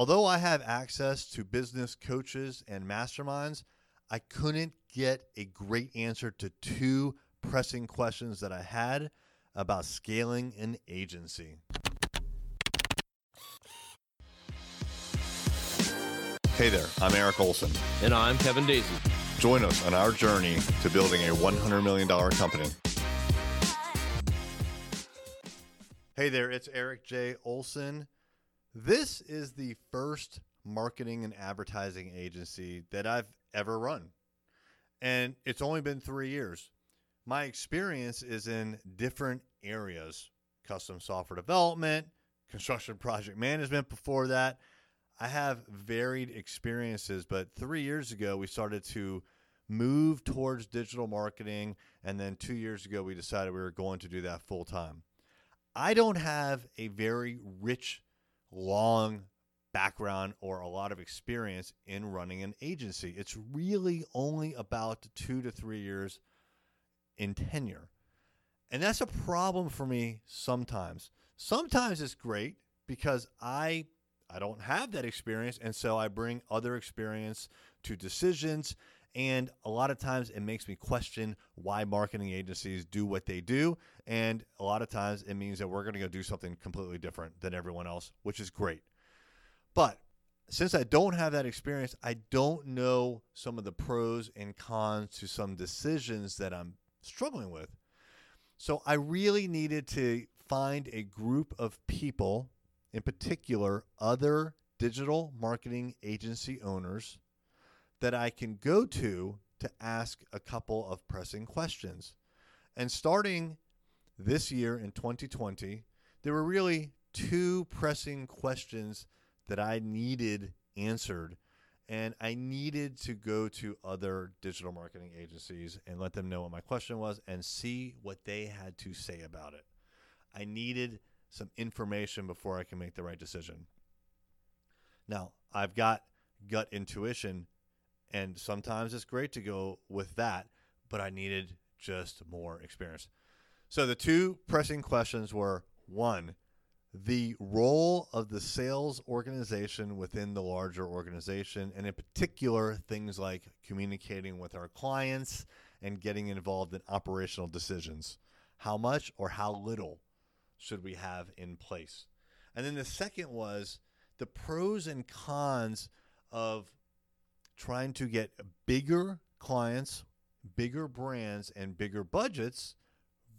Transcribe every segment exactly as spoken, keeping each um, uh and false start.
Although I have access to business coaches and masterminds, I couldn't get a great answer to two pressing questions that I had about scaling an agency. Hey there, I'm Eric Olson. And I'm Kevin Daisy. Join us on our journey to building a one hundred million dollars company. Hey there, it's Eric J. Olson. This is the first marketing and advertising agency that I've ever run. And it's only been three years. My experience is in different areas: custom software development, construction project management before that. I have varied experiences, but three years ago, we started to move towards digital marketing. And then two years ago, we decided we were going to do that full time. I don't have a very rich, long background or a lot of experience in running an agency. It's really only about two to three years in tenure. And that's a problem for me sometimes. Sometimes it's great because I I don't have that experience, and so I bring other experience to decisions, and a lot of times it makes me question why marketing agencies do what they do, and a lot of times it means that we're going to go do something completely different than everyone else, which is great. But since I don't have that experience, I don't know some of the pros and cons to some decisions that I'm struggling with. So I really needed to find a group of people, in particular, other digital marketing agency owners, that I can go to to ask a couple of pressing questions. And starting this year in twenty twenty, there were really two pressing questions that I needed answered. And I needed to go to other digital marketing agencies and let them know what my question was and see what they had to say about it. I needed some information before I can make the right decision. Now, I've got gut intuition, and sometimes it's great to go with that, but I needed just more experience. So the two pressing questions were, one, the role of the sales organization within the larger organization, and in particular, things like communicating with our clients and getting involved in operational decisions. How much or how little should we have in place? And then the second was the pros and cons of trying to get bigger clients, bigger brands, and bigger budgets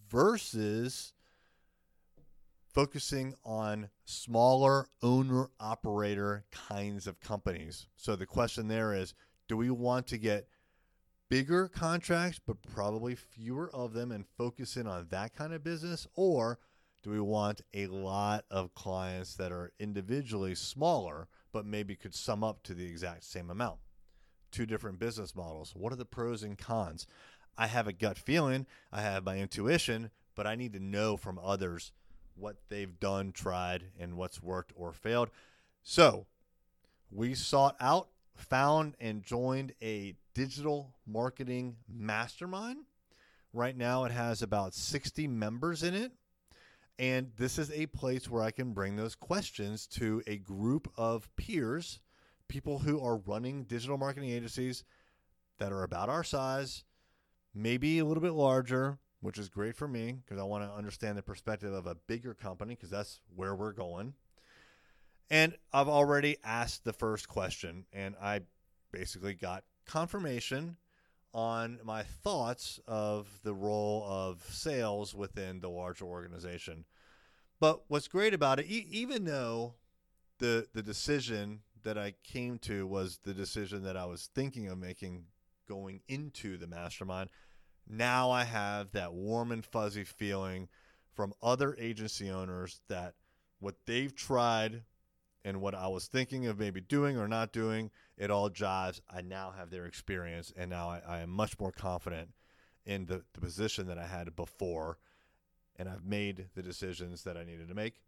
versus focusing on smaller owner-operator kinds of companies. So the question there is, do we want to get bigger contracts, but probably fewer of them, and focus in on that kind of business? Or do we want a lot of clients that are individually smaller, but maybe could sum up to the exact same amount? Two different business models. What are the pros and cons? I have a gut feeling, I have my intuition, but I need to know from others what they've done, tried, and what's worked or failed. So we sought out, found, and joined a digital marketing mastermind. Right now it has about sixty members in it. And this is a place where I can bring those questions to a group of peers, people who are running digital marketing agencies that are about our size, maybe a little bit larger, which is great for me because I want to understand the perspective of a bigger company because that's where we're going. And I've already asked the first question, and I basically got confirmation on my thoughts of the role of sales within the larger organization. But what's great about it, e- even though the the decision that I came to was the decision that I was thinking of making going into the mastermind, now I have that warm and fuzzy feeling from other agency owners that what they've tried and what I was thinking of maybe doing or not doing, it all jives. I now have their experience, and now I, I am much more confident in the, the position that I had before, and I've made the decisions that I needed to make.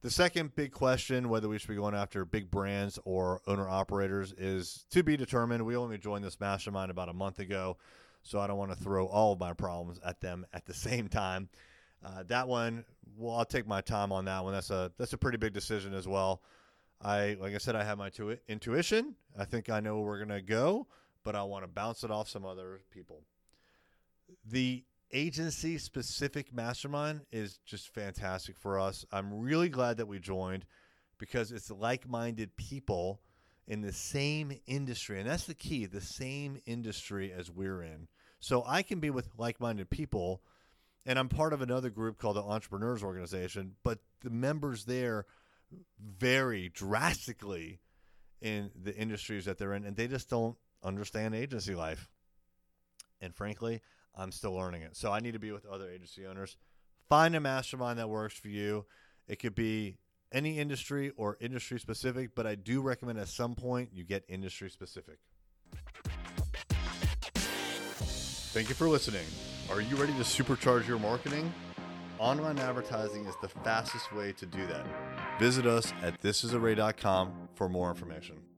The second big question, whether we should be going after big brands or owner-operators, is to be determined. We only joined this mastermind about a month ago, so I don't want to throw all of my problems at them at the same time. Uh, that one, well, I'll take my time on that one. That's a that's a pretty big decision as well. I, like I said, I have my tu- intuition. I think I know where we're going to go, but I want to bounce it off some other people. The agency specific mastermind is just fantastic for us. I'm really glad that we joined because it's like-minded people in the same industry. And that's the key, the same industry as we're in. So I can be with like-minded people, and I'm part of another group called the Entrepreneurs Organization, but the members there vary drastically in the industries that they're in, and they just don't understand agency life. And frankly, I'm still learning it. So I need to be with other agency owners. Find a mastermind that works for you. It could be any industry or industry specific, but I do recommend at some point you get industry specific. Thank you for listening. Are you ready to supercharge your marketing? Online advertising is the fastest way to do that. Visit us at this is array dot com for more information.